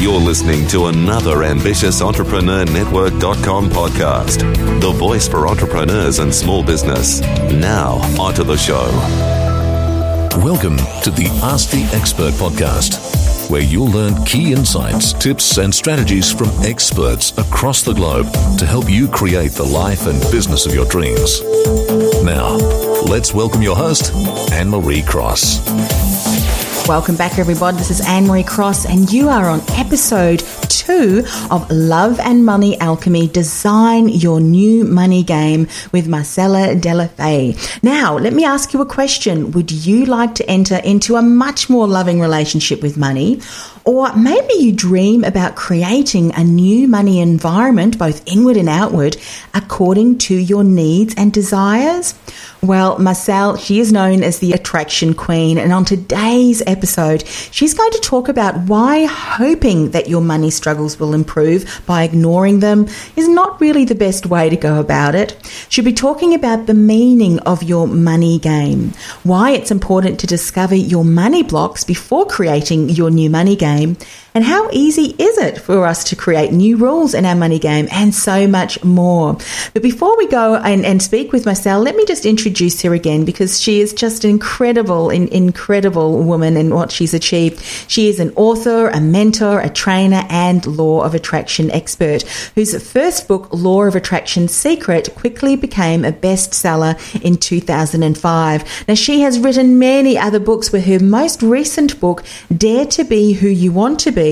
You're listening to another ambitious Entrepreneur Network.com podcast, the voice for entrepreneurs and small business. Now, onto the show. Welcome to the Ask the Expert podcast, where you'll learn key insights, tips, and strategies from experts across the globe to help you create the life and business of your dreams. Now, let's welcome your host, Anne-Marie Cross. Welcome back, everybody. This is Anne-Marie Cross, and you are on episode 2 of Love and Money Alchemy, Design Your New Money Game with Marcelle Della Faille. Now, let me ask you a question. Would you like to enter into a much more loving relationship with money? Or maybe you dream about creating a new money environment, both inward and outward, according to your needs and desires? Well, Marcelle, she is known as the Attraction Queen, and on today's episode, she's going to talk about why hoping that your money struggles will improve by ignoring them is not really the best way to go about it. She'll be talking about the meaning of your money game, why it's important to discover your money blocks before creating your new money game, and how easy is it for us to create new rules in our money game, and so much more. But before we go and speak with Marcelle, let me just introduce her again, because she is just an incredible woman and what she's achieved. She is an author, a mentor, a trainer, and Law of Attraction expert, whose first book, Law of Attraction Secret, quickly became a bestseller in 2005. Now, she has written many other books, with her most recent book, Dare to Be Who You Want to Be,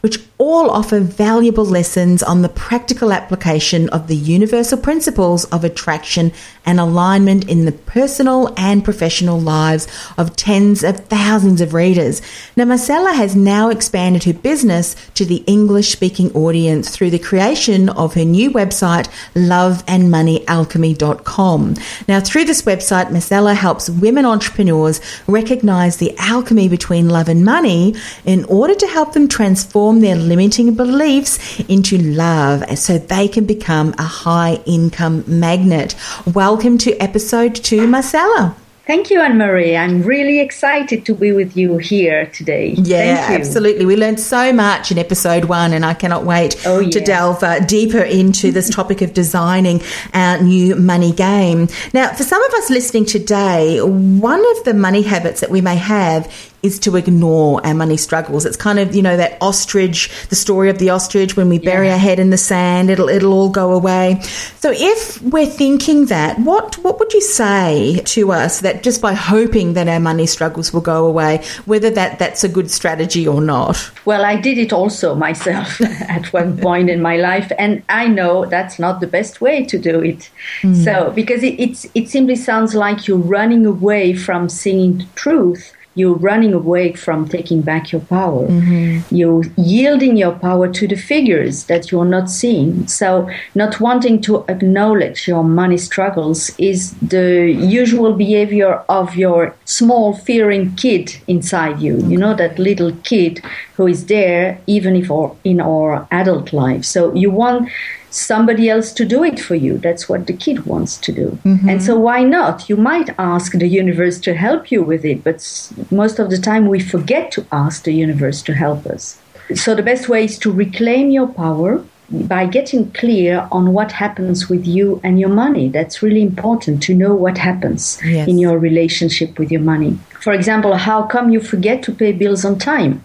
which all offer valuable lessons on the practical application of the universal principles of attraction and alignment in the personal and professional lives of tens of thousands of readers. Now, Marcelle has now expanded her business to the English-speaking audience through the creation of her new website, loveandmoneyalchemy.com. Now, through this website, Marcelle helps women entrepreneurs recognize the alchemy between love and money in order to help them transform their limiting beliefs into love so they can become a high income magnet. Welcome to episode 2, Marcelle. Thank you, Anne-Marie. I'm really excited to be with you here today. Yeah, absolutely. We learned so much in episode 1, and I cannot wait to delve deeper into this topic of designing our new money game. Now, for some of us listening today, one of the money habits that we may have is to ignore our money struggles. It's kind of, you know, that ostrich, the story of the ostrich, when we bury our head in the sand, it'll all go away. So if we're thinking that, what would you say to us that just by hoping that our money struggles will go away, whether that's a good strategy or not? Well, I did it also myself at one point in my life, and I know that's not the best way to do it. Mm. So because it simply sounds like you're running away from seeing the truth. You're running away from taking back your power. Mm-hmm. You're yielding your power to the figures that you're not seeing. So not wanting to acknowledge your money struggles is the usual behavior of your small fearing kid inside you. Okay. You know, that little kid who is there even if in our adult life. So you want somebody else to do it for you. That's what the kid wants to do. Mm-hmm. And so why not? You might ask the universe to help you with it, but most of the time we forget to ask the universe to help us. So the best way is to reclaim your power by getting clear on what happens with you and your money. That's really important to know what happens in your relationship with your money. For example, how come you forget to pay bills on time?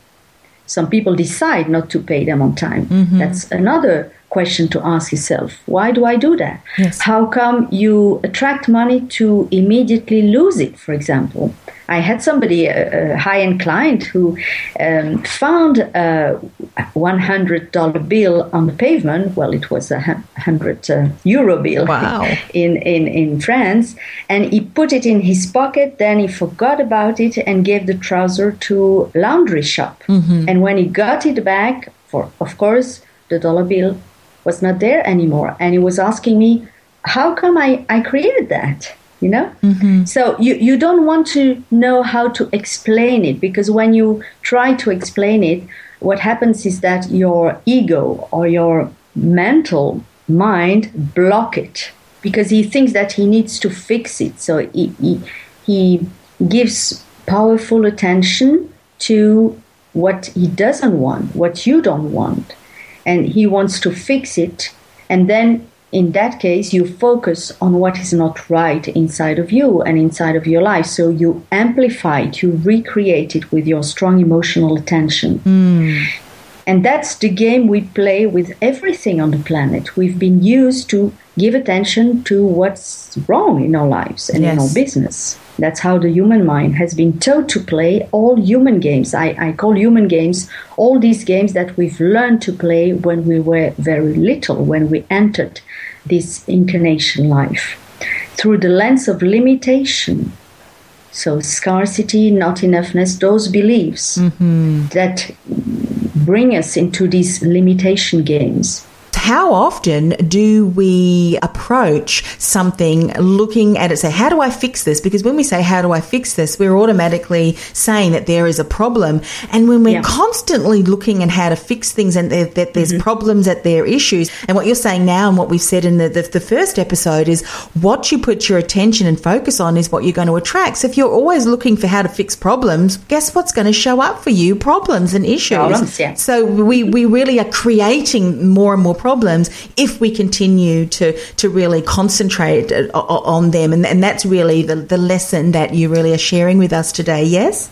Some people decide not to pay them on time. Mm-hmm. That's another question to ask yourself. Why do I do that? Yes. How come you attract money to immediately lose it, for example? I had somebody, a high-end client, who found a $100 bill on the pavement. Well, it was a €100 bill in France. And he put it in his pocket, then he forgot about it and gave the trouser to laundry shop. Mm-hmm. And when he got it back, of course, the dollar bill was not there anymore. And he was asking me, how come I created that? You know? Mm-hmm. So you don't want to know how to explain it, because when you try to explain it, what happens is that your ego or your mental mind block it, because he thinks that he needs to fix it. So he gives powerful attention to what he doesn't want, what you don't want, and he wants to fix it. And then in that case, you focus on what is not right inside of you and inside of your life. So you amplify it, you recreate it with your strong emotional attention. Mm. And that's the game we play with everything on the planet. We've been used to give attention to what's wrong in our lives and in our business. That's how the human mind has been taught to play all human games. I call human games all these games that we've learned to play when we were very little, when we entered this incarnation life, through the lens of limitation. So scarcity, not enoughness, those beliefs that bring us into these limitation games. How often do we approach something looking at it, say, how do I fix this? Because when we say, how do I fix this, we're automatically saying that there is a problem. And when we're constantly looking at how to fix things and that there's problems, that there are issues. And what you're saying now and what we've said in the first episode is what you put your attention and focus on is what you're going to attract. So if you're always looking for how to fix problems, guess what's going to show up for you? Problems and issues. Problems, yeah. So we really are creating more and more problems if we continue to really concentrate on them. And that's really the lesson that you really are sharing with us today, yes?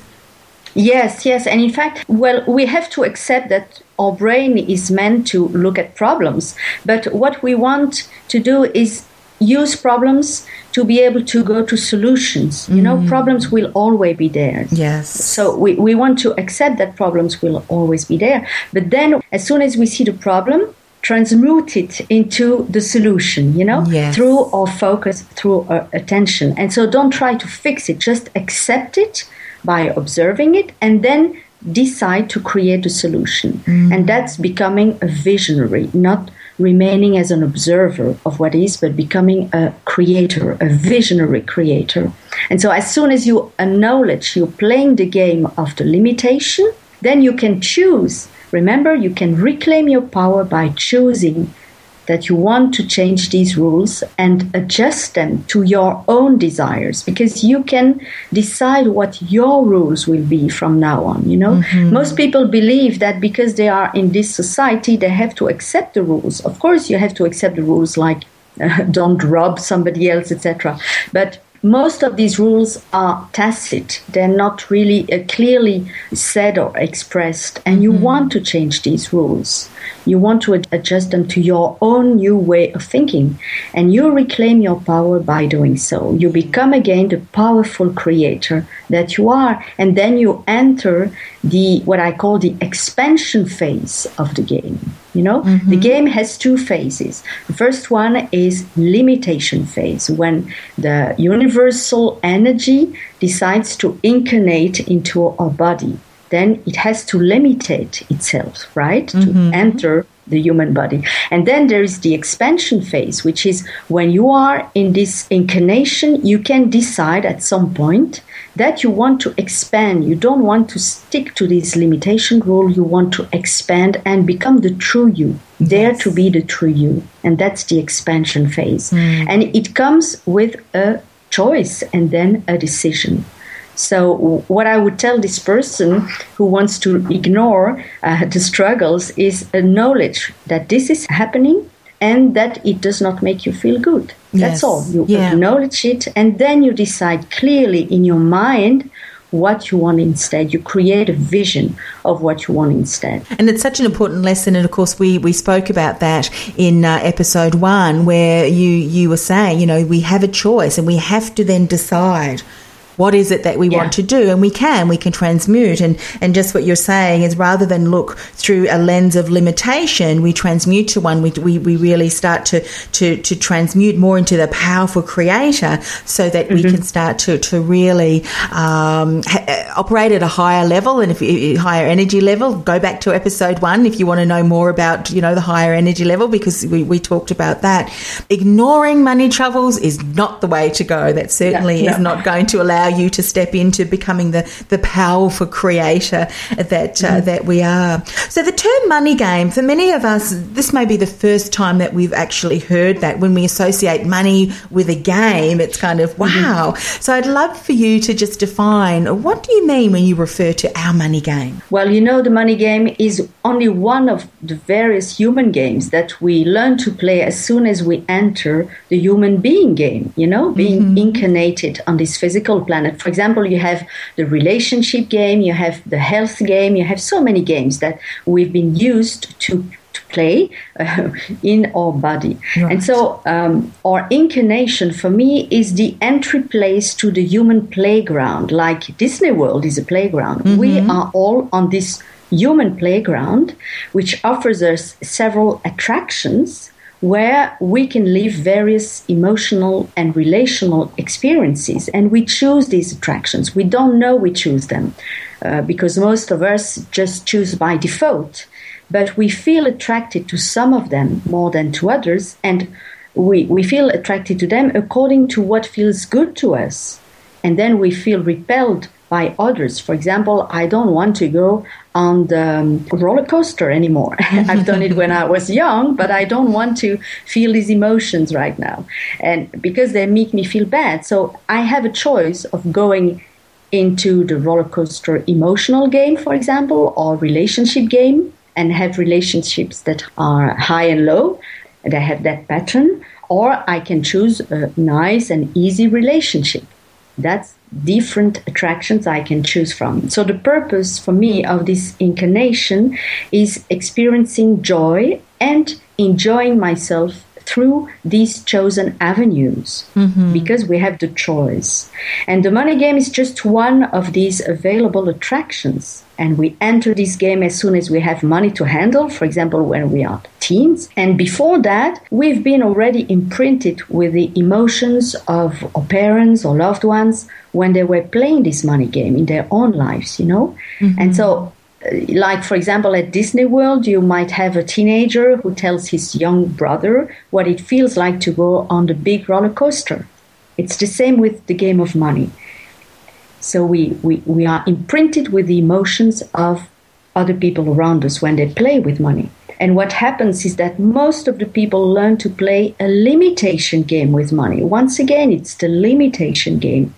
Yes, yes. And in fact, well, we have to accept that our brain is meant to look at problems. But what we want to do is use problems to be able to go to solutions. You know, problems will always be there. Yes. So we want to accept that problems will always be there. But then as soon as we see the problem, transmute it into the solution, you know, through our focus, through our attention. And so don't try to fix it, just accept it by observing it and then decide to create a solution. And that's becoming a visionary, not remaining as an observer of what is, but becoming a creator, a visionary creator. And so as soon as you acknowledge you're playing the game of the limitation, then you can choose. Remember, you can reclaim your power by choosing that you want to change these rules and adjust them to your own desires, because you can decide what your rules will be from now on, you know. Most people believe that because they are in this society, they have to accept the rules. Of course, you have to accept the rules like don't rob somebody else, etc. But most of these rules are tacit. They're not really clearly said or expressed. And you want to change these rules. You want to adjust them to your own new way of thinking. And you reclaim your power by doing so. You become again the powerful creator that you are. And then you enter the what I call the expansion phase of the game. You know, the game has two phases. The first one is limitation phase, when the universal energy decides to incarnate into our body. Then it has to limitate itself, right, to enter the human body. And then there is the expansion phase, which is when you are in this incarnation, you can decide at some point that you want to expand. You don't want to stick to this limitation rule. You want to expand and become the true you, dare to be the true you. And that's the expansion phase. And it comes with a choice and then a decision. So what I would tell this person who wants to ignore the struggles is acknowledge that this is happening and that it does not make you feel good. That's all. You acknowledge it, and then you decide clearly in your mind what you want instead. You create a vision of what you want instead. And it's such an important lesson. And, of course, we spoke about that in episode one, where you were saying, you know, we have a choice and we have to then decide what is it that we want to do? And we can transmute. And just what you're saying is rather than look through a lens of limitation, we transmute to one. We really start to transmute more into the powerful creator so that we can start to really operate at a higher level and higher energy level. Go back to episode one if you want to know more about, you know, the higher energy level, because we talked about that. Ignoring money troubles is not the way to go. That certainly is not going to allow allow you to step into becoming the powerful creator that that we are. So the term money game, for many of us, this may be the first time that we've actually heard that. When we associate money with a game, it's kind of, wow. Mm-hmm. So I'd love for you to just define, what do you mean when you refer to our money game? Well, you know, the money game is only one of the various human games that we learn to play as soon as we enter the human being game, you know, being incarnated on this physical planet. For example, you have the relationship game, you have the health game, you have so many games that we've been used to play in our body. Right. And so our incarnation, for me, is the entry place to the human playground. Like Disney World is a playground. Mm-hmm. We are all on this human playground, which offers us several attractions where we can live various emotional and relational experiences. And we choose these attractions. We don't know we choose them because most of us just choose by default. But we feel attracted to some of them more than to others. And we feel attracted to them according to what feels good to us. And then we feel repelled by others. For example, I don't want to go on the roller coaster anymore. I've done it when I was young, but I don't want to feel these emotions right now, and because they make me feel bad. So I have a choice of going into the roller coaster emotional game, for example, or relationship game, and have relationships that are high and low, and I have that pattern, or I can choose a nice and easy relationship. That's different attractions I can choose from. So the purpose for me of this incarnation is experiencing joy and enjoying myself through these chosen avenues, because we have the choice. And the money game is just one of these available attractions. And we enter this game as soon as we have money to handle, for example, when we are teens. And before that, we've been already imprinted with the emotions of our parents or loved ones when they were playing this money game in their own lives, you know? Mm-hmm. And so, like, for example, at Disney World, you might have a teenager who tells his young brother what it feels like to go on the big roller coaster. It's the same with the game of money. So we are imprinted with the emotions of other people around us when they play with money. And what happens is that most of the people learn to play a limitation game with money. Once again, it's the limitation game,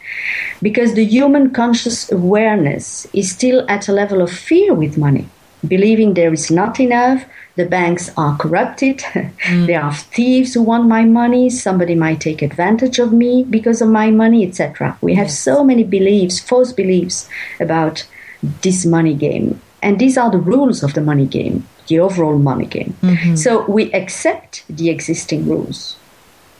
because the human conscious awareness is still at a level of fear with money, believing there is not enough, the banks are corrupted, there are thieves who want my money, somebody might take advantage of me because of my money, etc. We have so many beliefs, false beliefs about this money game. And these are the rules of the money game, the overall money game. Mm-hmm. So we accept the existing rules.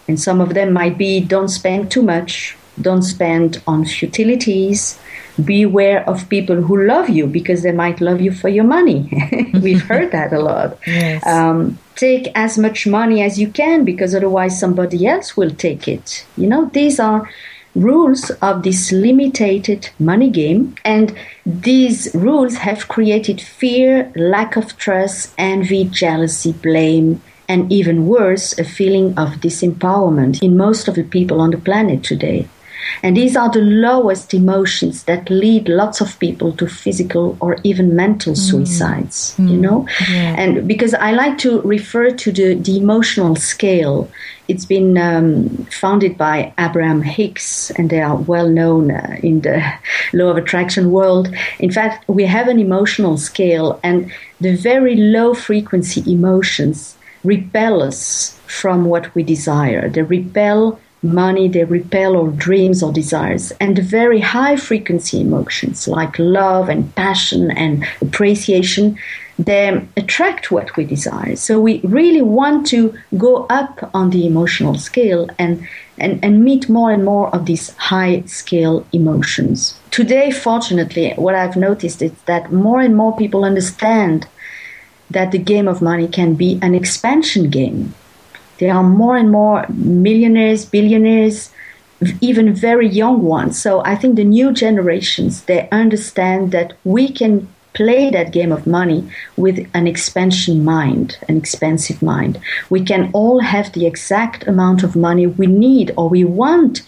And some of them might be, don't spend too much, don't spend on futilities, beware of people who love you because they might love you for your money. We've heard that a lot. Yes. Take as much money as you can because otherwise somebody else will take it. You know, these are rules of this limited money game, and these rules have created fear, lack of trust, envy, jealousy, blame, and even worse, a feeling of disempowerment in most of the people on the planet today. And these are the lowest emotions that lead lots of people to physical or even mental suicides, you know? Yeah. And because I like to refer to the emotional scale. It's been founded by Abraham Hicks, and they are well known in the Law of Attraction world. In fact, we have an emotional scale, and the very low frequency emotions repel us from what we desire. They repel money, they repel our dreams or desires. And the very high frequency emotions like love and passion and appreciation, they attract what we desire. So we really want to go up on the emotional scale and meet more and more of these high scale emotions. Today, fortunately, what I've noticed is that more and more people understand that the game of money can be an expansion game. There are more and more millionaires, billionaires, even very young ones. So I think the new generations, they understand that we can play that game of money with an expansion mind, an expansive mind. We can all have the exact amount of money we need or we want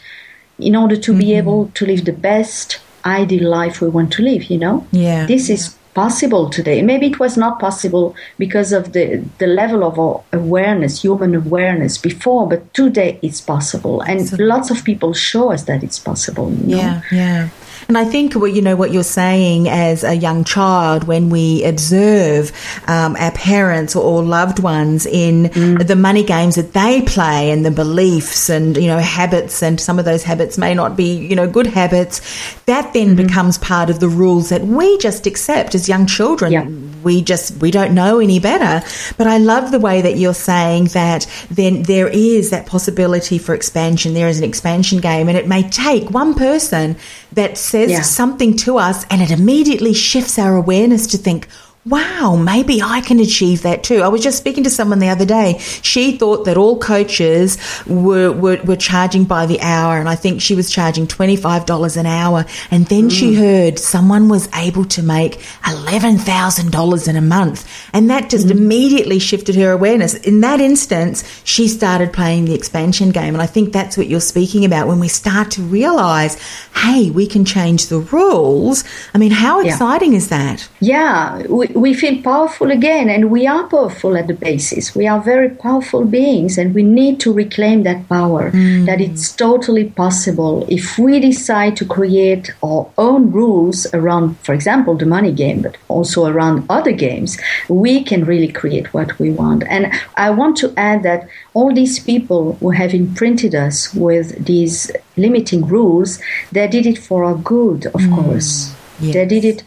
in order to be able to live the best ideal life we want to live, you know? Yeah. This is possible today. Maybe it was not possible because of the level of awareness, human awareness before, but today it's possible. And lots of people show us that it's possible. You know? Yeah, yeah. And I think, you know, what you're saying as a young child, when we observe our parents or loved ones in the money games that they play and the beliefs and, you know, habits, and some of those habits may not be, you know, good habits, that then becomes part of the rules that we just accept as young children. Yeah. We don't know any better. But I love the way that you're saying that then there is that possibility for expansion. There is an expansion game, and it may take one person that says something to us, and it immediately shifts our awareness to think, wow, maybe I can achieve that too. I was just speaking to someone the other day. She thought that all coaches were charging by the hour, and I think she was charging $25 an hour. And then she heard someone was able to make $11,000 in a month, and that just immediately shifted her awareness. In that instance, she started playing the expansion game, and I think that's what you're speaking about when we start to realize, hey, we can change the rules. I mean, how exciting is that? Yeah, we feel powerful again, and we are powerful at the basis. We are very powerful beings, and we need to reclaim that power, that it's totally possible if we decide to create our own rules around, for example, the money game, but also around other games. We can really create what we want. And I want to add that all these people who have imprinted us with these limiting rules, they did it for our good, of course. Yes. They did it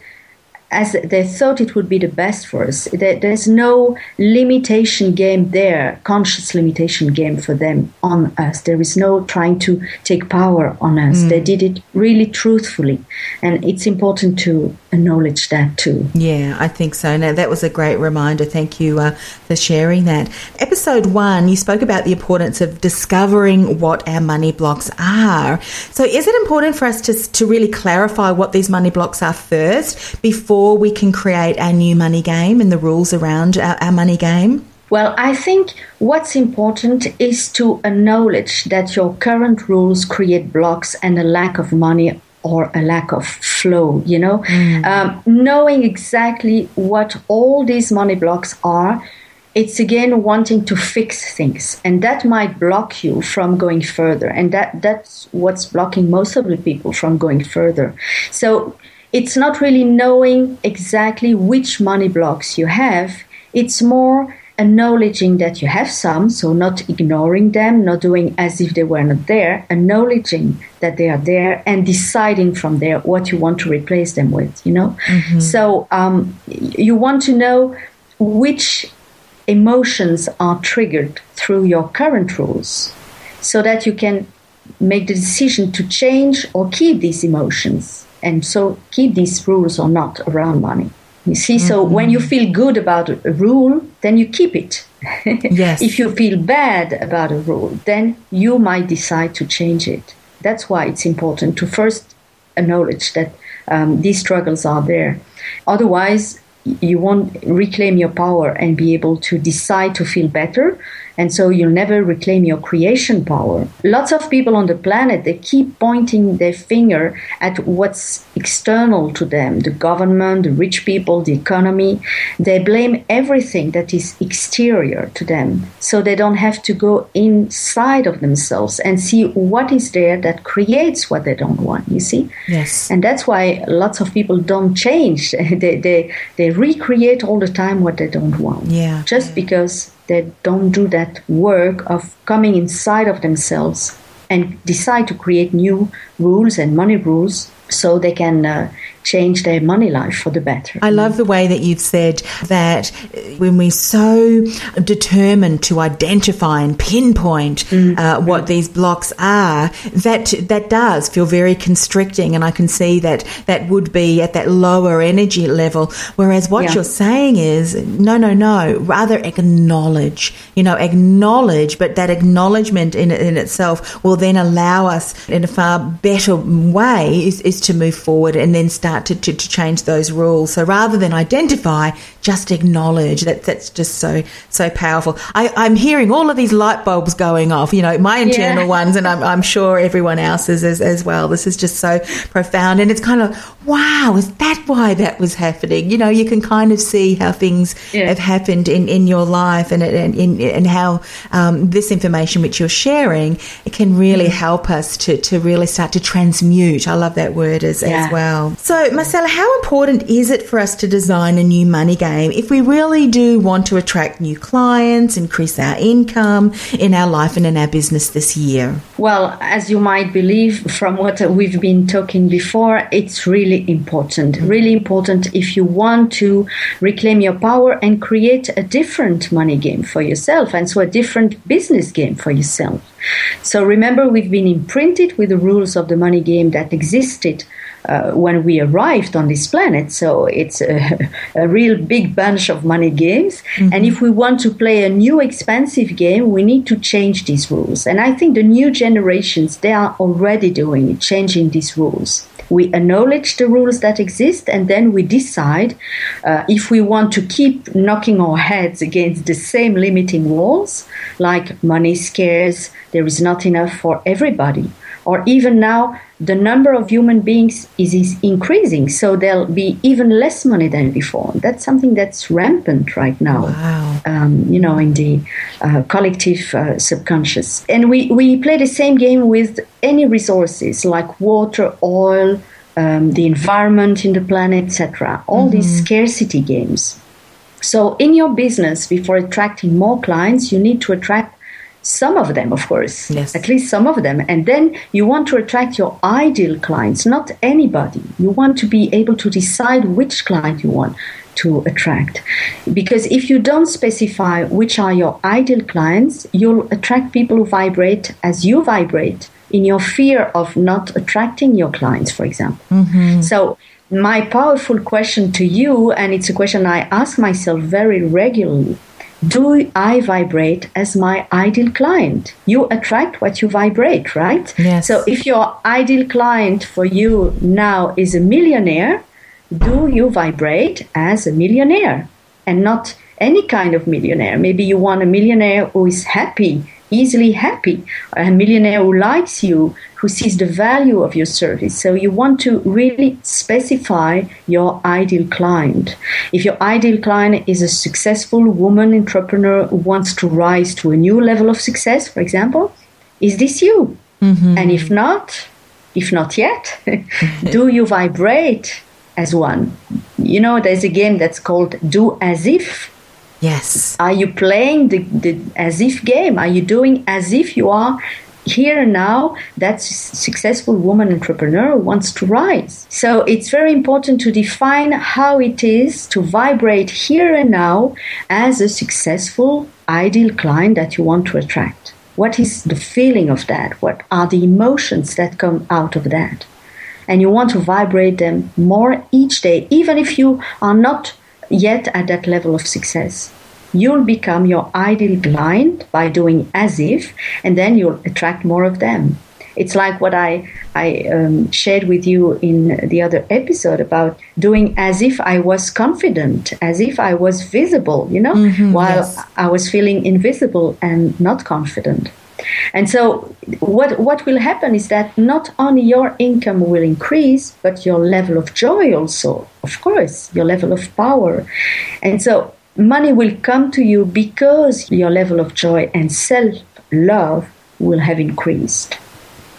as they thought it would be the best for us. There's no limitation game there, conscious limitation game for them on us. There is no trying to take power on us. They did it really truthfully. And it's important to acknowledge that too. Yeah, I think so. Now, that was a great reminder. Thank you for sharing that. Episode 1, you spoke about the importance of discovering what our money blocks are. So is it important for us to really clarify what these money blocks are first before we can create our new money game and the rules around our money game? Well, I think what's important is to acknowledge that your current rules create blocks and a lack of money or a lack of flow, you know. Knowing exactly what all these money blocks are, it's again wanting to fix things, and that might block you from going further. And that's what's blocking most of the people from going further. So it's not really knowing exactly which money blocks you have. It's more acknowledging that you have some, so not ignoring them, not doing as if they were not there, acknowledging that they are there and deciding from there what you want to replace them with, you know? So you want to know which emotions are triggered through your current rules so that you can make the decision to change or keep these emotions. And so keep these rules or not around money. You see, so when you feel good about a rule, then you keep it. Yes. If you feel bad about a rule, then you might decide to change it. That's why it's important to first acknowledge that these struggles are there. Otherwise, you won't reclaim your power and be able to decide to feel better. And so you'll never reclaim your creation power. Lots of people on the planet, they keep pointing their finger at what's external to them, the government, the rich people, the economy. They blame everything that is exterior to them. So they don't have to go inside of themselves and see what is there that creates what they don't want, you see? Yes. And that's why lots of people don't change. They recreate all the time what they don't want. Yeah. Just because they don't do that work of coming inside of themselves and decide to create new rules and money rules so they can change their money life for the better. I love the way that you've said that when we're so determined to identify and pinpoint what these blocks are, that does feel very constricting, and I can see that would be at that lower energy level, whereas what you're saying is no, rather acknowledge, but that acknowledgement in itself will then allow us in a far better way is to move forward and then start out to change those rules. So rather than identify, just acknowledge. That's just so powerful. I'm hearing all of these light bulbs going off, you know, my internal ones, and I'm sure everyone else's as well. This is just so profound, and it's kind of, wow, is that why that was happening? You know, you can kind of see how things have happened in your life, and how this information which you're sharing, it can really help us to really start to transmute. I love that word as well. So, Marcelle, how important is it for us to design a new money game if we really do want to attract new clients, increase our income in our life and in our business this year? Well, as you might believe from what we've been talking before, it's really important. Really important if you want to reclaim your power and create a different money game for yourself, and so a different business game for yourself. So remember, we've been imprinted with the rules of the money game that existed when we arrived on this planet. So it's a real big bunch of money games. Mm-hmm. And if we want to play a new expansive game, we need to change these rules. And I think the new generations, they are already doing it, changing these rules. We acknowledge the rules that exist, and then we decide if we want to keep knocking our heads against the same limiting walls, like money scarce, there is not enough for everybody, or even now the number of human beings is increasing, so there'll be even less money than before. That's something that's rampant right now, wow. In the collective subconscious. And we play the same game with any resources like water, oil, the environment in the planet, etc. All these scarcity games. So in your business, before attracting more clients, you need to attract some of them, of course, yes. At least some of them. And then you want to attract your ideal clients, not anybody. You want to be able to decide which client you want to attract. Because if you don't specify which are your ideal clients, you'll attract people who vibrate as you vibrate in your fear of not attracting your clients, for example. Mm-hmm. So my powerful question to you, and it's a question I ask myself very regularly, do I vibrate as my ideal client? You attract what you vibrate, right? Yes. So if your ideal client for you now is a millionaire, do you vibrate as a millionaire? And not any kind of millionaire. Maybe you want a millionaire who is happy, easily happy, a millionaire who likes you, who sees the value of your service. So you want to really specify your ideal client. If your ideal client is a successful woman entrepreneur who wants to rise to a new level of success, for example, is this you? Mm-hmm. And if not yet, do you vibrate as one? You know, there's a game that's called Do As If. Yes. Are you playing the as if game? Are you doing as if you are here and now that successful woman entrepreneur who wants to rise? So it's very important to define how it is to vibrate here and now as a successful ideal client that you want to attract. What is the feeling of that? What are the emotions that come out of that? And you want to vibrate them more each day, even if you are not yet at that level of success. You'll become your ideal client by doing as if, and then you'll attract more of them. It's like what I shared with you in the other episode about doing as if I was confident, as if I was visible, while I was feeling invisible and not confident. And so what will happen is that not only your income will increase, but your level of joy also, of course, your level of power. And so money will come to you because your level of joy and self-love will have increased.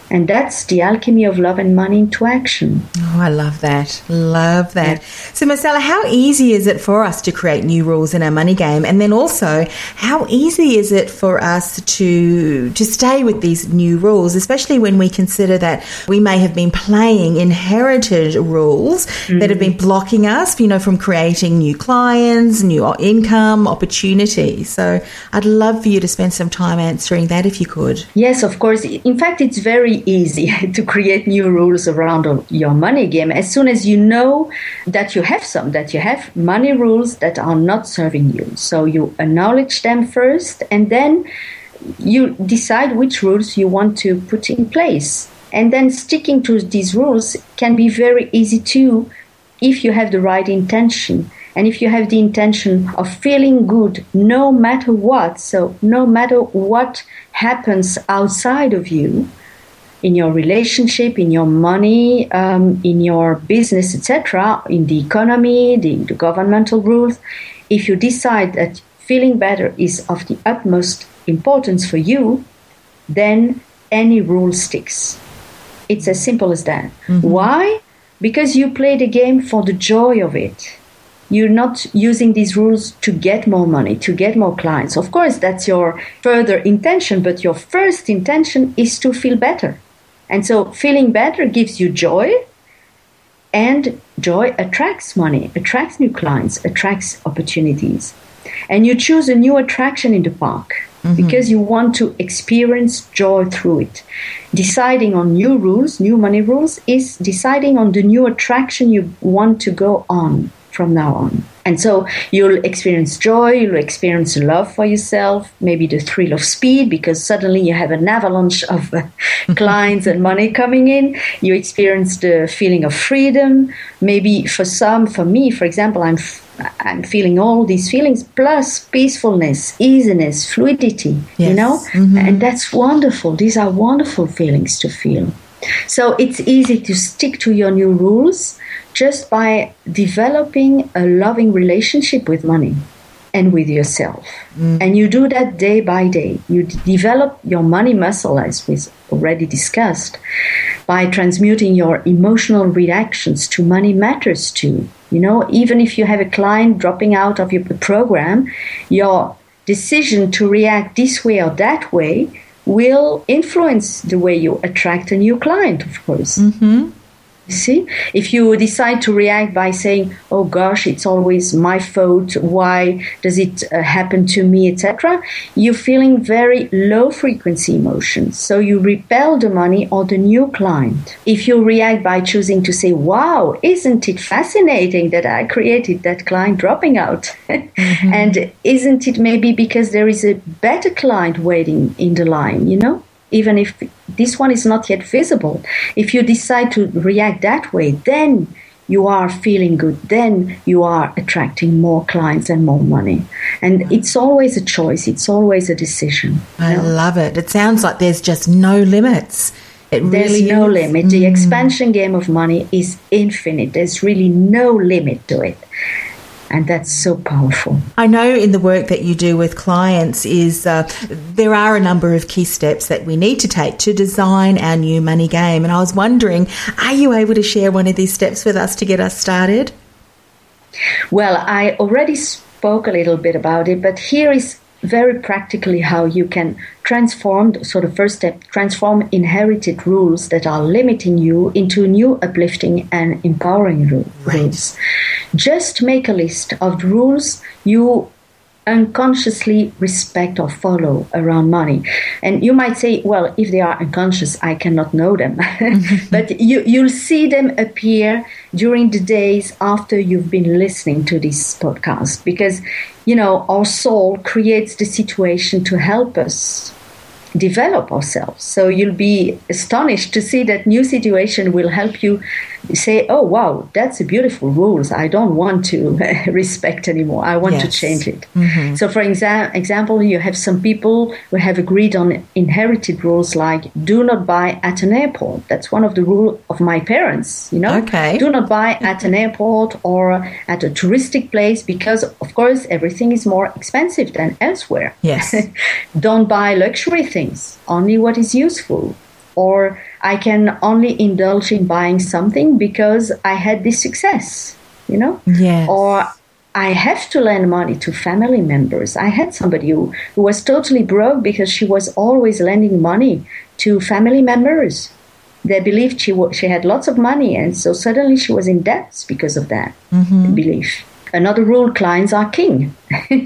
And that's the alchemy of love and money into action. Oh, I love that. Love that. Yeah. So, Marcelle, how easy is it for us to create new rules in our money game? And then also, how easy is it for us to stay with these new rules, especially when we consider that we may have been playing inherited rules that have been blocking us, from creating new clients, new income opportunities. So I'd love for you to spend some time answering that if you could. Yes, of course. In fact, it's very easy to create new rules around your money game as soon as you know that you have money rules that are not serving you. So you acknowledge them first, and then you decide which rules you want to put in place. And then sticking to these rules can be very easy too, if you have the right intention. And if you have the intention of feeling good no matter what, so no matter what happens outside of you, in your relationship, in your money, in your business, etc., in the economy, the governmental rules, if you decide that feeling better is of the utmost importance for you, then any rule sticks. It's as simple as that. Mm-hmm. Why? Because you play the game for the joy of it. You're not using these rules to get more money, to get more clients. Of course, that's your further intention, but your first intention is to feel better. And so feeling better gives you joy, and joy attracts money, attracts new clients, attracts opportunities. And you choose a new attraction in the park because you want to experience joy through it. Deciding on new rules, new money rules, is deciding on the new attraction you want to go on from now on. And so you'll experience joy, you'll experience love for yourself, maybe the thrill of speed, because suddenly you have an avalanche of clients and money coming in. You experience the feeling of freedom. Maybe for some, for me, for example, I'm feeling all these feelings, plus peacefulness, easiness, fluidity, yes. You know? Mm-hmm. And that's wonderful. These are wonderful feelings to feel. So it's easy to stick to your new rules just by developing a loving relationship with money and with yourself. Mm. And you do that day by day. You develop your money muscle, as we've already discussed, by transmuting your emotional reactions to money matters to you. You know, even if you have a client dropping out of your program, your decision to react this way or that way will influence the way you attract a new client, of course. Mm-hmm. You see, if you decide to react by saying, oh gosh, it's always my fault, why does it happen to me, etc., you're feeling very low frequency emotions. So you repel the money or the new client. If you react by choosing to say, wow, isn't it fascinating that I created that client dropping out? Mm-hmm. And isn't it maybe because there is a better client waiting in the line, you know? Even if this one is not yet visible, if you decide to react that way, then you are feeling good, then you are attracting more clients and more money. And It's always a choice, it's always a decision. I love it. It sounds like there's just no limits. There's no limit. The expansion game of money is infinite. There's really no limit to it. And that's so powerful. I know in the work that you do with clients is there are a number of key steps that we need to take to design our new money game. And I was wondering, are you able to share one of these steps with us to get us started? Well, I already spoke a little bit about it, but here is very practically how you can transform, so the first step, transform inherited rules that are limiting you into new uplifting and empowering rules. Right. Just make a list of the rules you unconsciously respect or follow around money. And you might say, well, if they are unconscious, I cannot know them. But you'll see them appear during the days after you've been listening to this podcast. Because, you know, our soul creates the situation to help us develop ourselves. So you'll be astonished to see that new situation will help you say, oh, wow, that's a beautiful rules. I don't want to respect anymore. I want to change it. Mm-hmm. So for example, you have some people who have agreed on inherited rules like do not buy at an airport. That's one of the rules of my parents, you know. Okay. Do not buy at an airport or at a touristic place because, of course, everything is more expensive than elsewhere. Yes. Don't buy luxury things, only what is useful. Or I can only indulge in buying something because I had this success, you know? Yes. Or I have to lend money to family members. I had somebody who was totally broke because she was always lending money to family members. They believed she had lots of money, and so suddenly she was in debt because of that belief. Another rule, clients are king.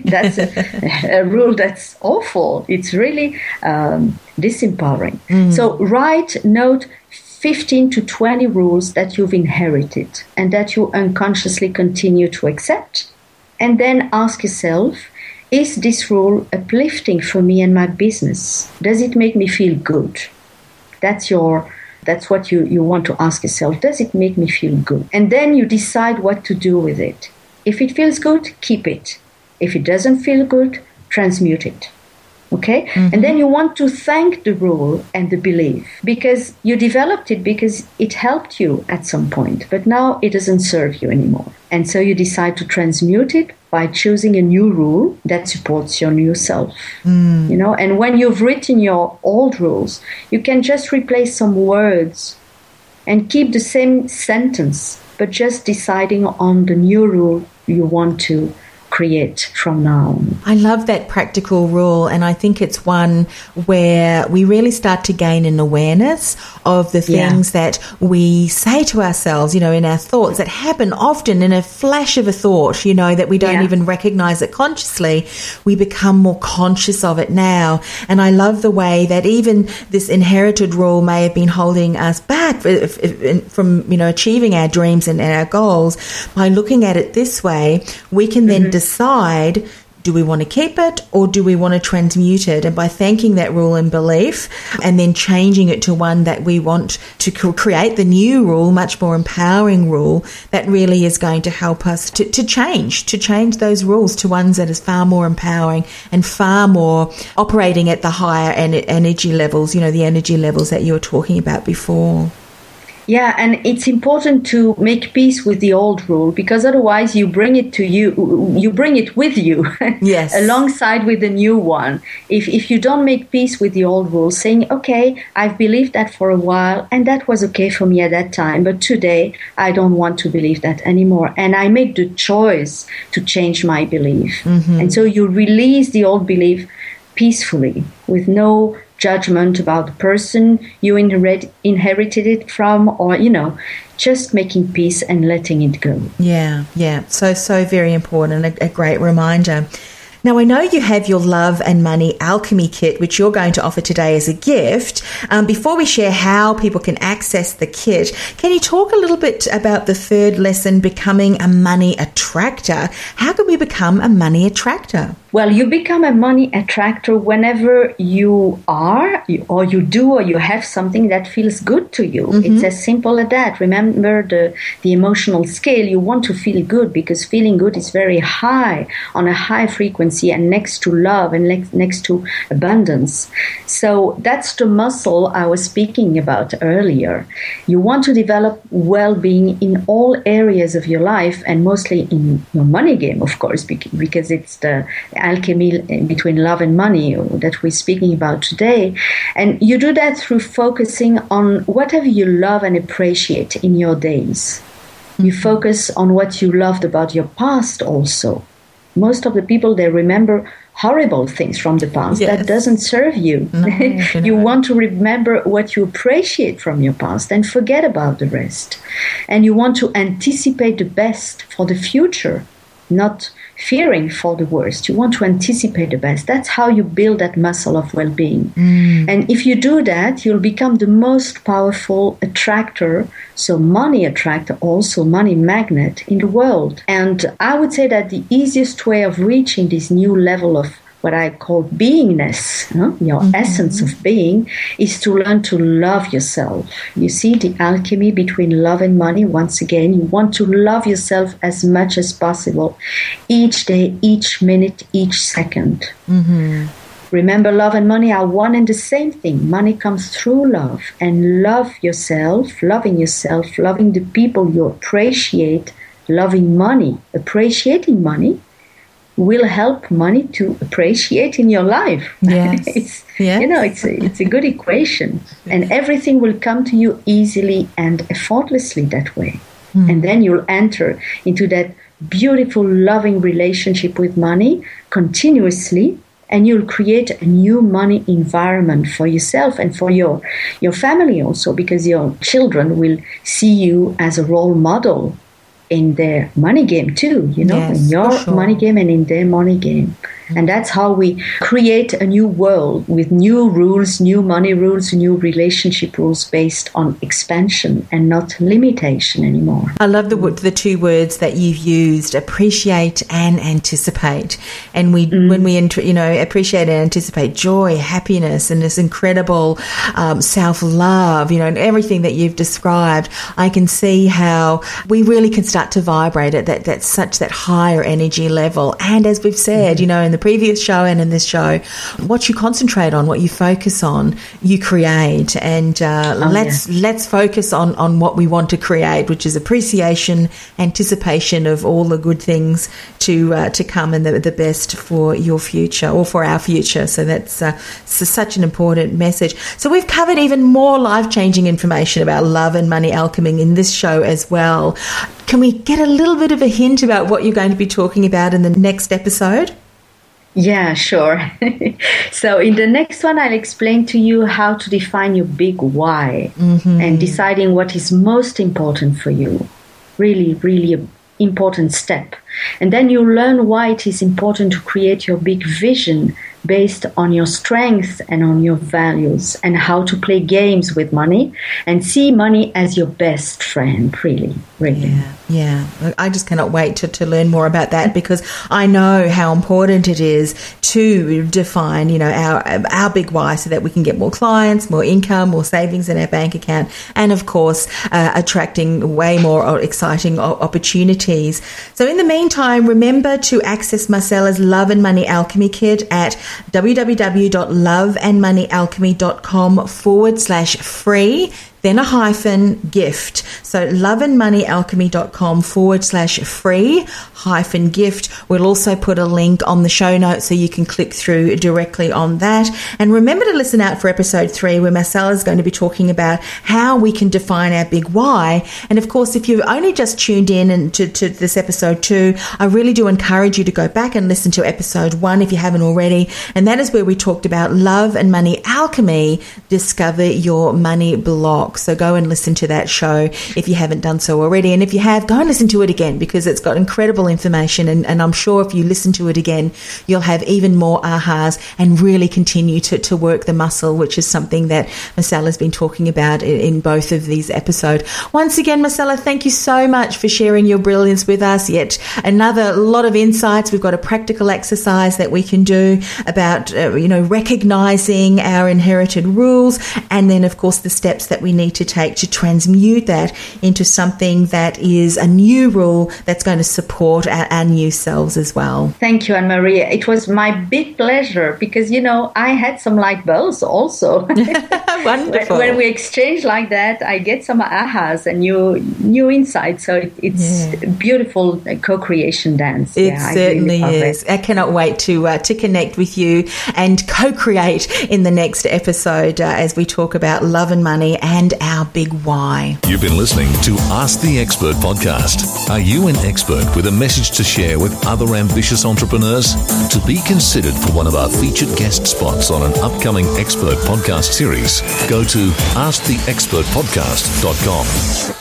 That's a rule that's awful. It's really disempowering. Mm. So write, note 15 to 20 rules that you've inherited and that you unconsciously continue to accept. And then ask yourself, is this rule uplifting for me and my business? Does it make me feel good? That's your That's what you want to ask yourself. Does it make me feel good? And then you decide what to do with it. If it feels good, keep it. If it doesn't feel good, transmute it. Okay? Mm-hmm. And then you want to thank the rule and the belief because you developed it because it helped you at some point, but now it doesn't serve you anymore. And so you decide to transmute it by choosing a new rule that supports your new self. Mm. You know, and when you've written your old rules, you can just replace some words and keep the same sentence, but just deciding on the new rule you want to create from now on. I love that practical rule, and I think it's one where we really start to gain an awareness of the things that we say to ourselves, you know, in our thoughts that happen often in a flash of a thought, you know, that we don't even recognize it consciously. We become more conscious of it now. And I love the way that even this inherited rule may have been holding us back from, you know, achieving our dreams and our goals. By looking at it this way, we can then decide, do we want to keep it or do we want to transmute it? And by thanking that rule and belief and then changing it to one that we want to create the new rule, much more empowering rule, that really is going to help us to change those rules to ones that is far more empowering and far more operating at the higher energy levels, you know, the energy levels that you were talking about before. Yeah, and it's important to make peace with the old rule because otherwise you bring it with you yes. alongside with the new one. If you don't make peace with the old rule, saying, okay, I've believed that for a while and that was okay for me at that time, but today I don't want to believe that anymore. And I make the choice to change my belief. Mm-hmm. And so you release the old belief peacefully with no judgment about the person you inherited it from, or, you know, just making peace and letting it go. Yeah. So very important, and a great reminder. Now, I know you have your Love and Money Alchemy Kit, which you're going to offer today as a gift. Before we share how people can access the kit, can you talk a little bit about the third lesson, becoming a money attractor? How can we become a money attractor? Well, you become a money attractor whenever you are, or you do, or you have something that feels good to you. Mm-hmm. It's as simple as that. Remember the emotional scale. You want to feel good because feeling good is very high, on a high frequency, and next to love and next to abundance. So that's the muscle I was speaking about earlier. You want to develop well-being in all areas of your life, and mostly in your money game, of course, because it's the alchemy between love and money that we're speaking about today. And you do that through focusing on whatever you love and appreciate in your days. You focus on what you loved about your past also. Most of the people, they remember horrible things from the past. Yes. That doesn't serve you. No, you want to remember what you appreciate from your past and forget about the rest. And you want to anticipate the best for the future, not fearing for the worst. You want to anticipate the best. That's how you build that muscle of well-being. Mm. And if you do that, you'll become the most powerful attractor, so money attractor, also money magnet in the world. And I would say that the easiest way of reaching this new level of what I call beingness, your essence of being, is to learn to love yourself. You see, the alchemy between love and money, once again, you want to love yourself as much as possible, each day, each minute, each second. Mm-hmm. Remember, love and money are one and the same thing. Money comes through love, and love yourself, loving yourself, loving the people you appreciate, loving money, appreciating money, will help money to appreciate in your life. Yes. Yes. You know, it's a good equation. And everything will come to you easily and effortlessly that way. Mm. And then you'll enter into that beautiful, loving relationship with money continuously, and you'll create a new money environment for yourself and for your family also, because your children will see you as a role model in their money game too, you know, in your money game and in their money game. And that's how we create a new world with new rules, new money rules, new relationship rules based on expansion and not limitation anymore. I love the two words that you've used, appreciate and anticipate. And we when we appreciate and anticipate joy, happiness, and this incredible self-love, and everything that you've described, I can see how we really can start to vibrate at that higher energy level. And as we've said, in the previous show and in this show, what you concentrate on, what you focus on, you create. And let's focus on what we want to create, which is appreciation, anticipation of all the good things to come, and the best for your future or for our future. So that's such an important message. So we've covered even more life-changing information about love and money alchemy in this show as well. Can we get a little bit of a hint about what you're going to be talking about in the next episode? Yeah, sure. So in the next one, I'll explain to you how to define your big why and deciding what is most important for you. Really, really important step. And then you learn why it is important to create your big vision based on your strengths and on your values, and how to play games with money and see money as your best friend, really. Yeah. I just cannot wait to learn more about that, because I know how important it is to define, our big why, so that we can get more clients, more income, more savings in our bank account, and of course, attracting way more exciting opportunities. So in the meantime, remember to access Marcelle's Love and Money Alchemy Kit at www.loveandmoneyalchemy.com/free. Then a -gift. So loveandmoneyalchemy.com/free-gift. We'll also put a link on the show notes so you can click through directly on that. And remember to listen out for episode 3, where Marcelle is going to be talking about how we can define our big why. And of course, if you've only just tuned in and to this episode 2, I really do encourage you to go back and listen to episode 1 if you haven't already. And that is where we talked about love and money alchemy, discover your money block. So go and listen to that show if you haven't done so already. And if you have, go and listen to it again, because it's got incredible information. And I'm sure if you listen to it again, you'll have even more ahas and really continue to work the muscle, which is something that Marcelle has been talking about in both of these episodes. Once again, Marcelle, thank you so much for sharing your brilliance with us. Yet another lot of insights. We've got a practical exercise that we can do about, recognizing our inherited rules. And then, of course, the steps that we need to take to transmute that into something that is a new rule that's going to support our new selves as well. Thank you, Anne-Marie. It was my big pleasure, because, I had some light bulbs also. Wonderful. When we exchange like that, I get some ahas and new insights. So it's a beautiful co-creation dance. It certainly is. I cannot wait to connect with you and co-create in the next episode as we talk about love and money and our big why. You've been listening to Ask the Expert podcast. Are you an expert with a message to share with other ambitious entrepreneurs? To be considered for one of our featured guest spots on an upcoming expert podcast series, go to AskTheExpertPodcast.com.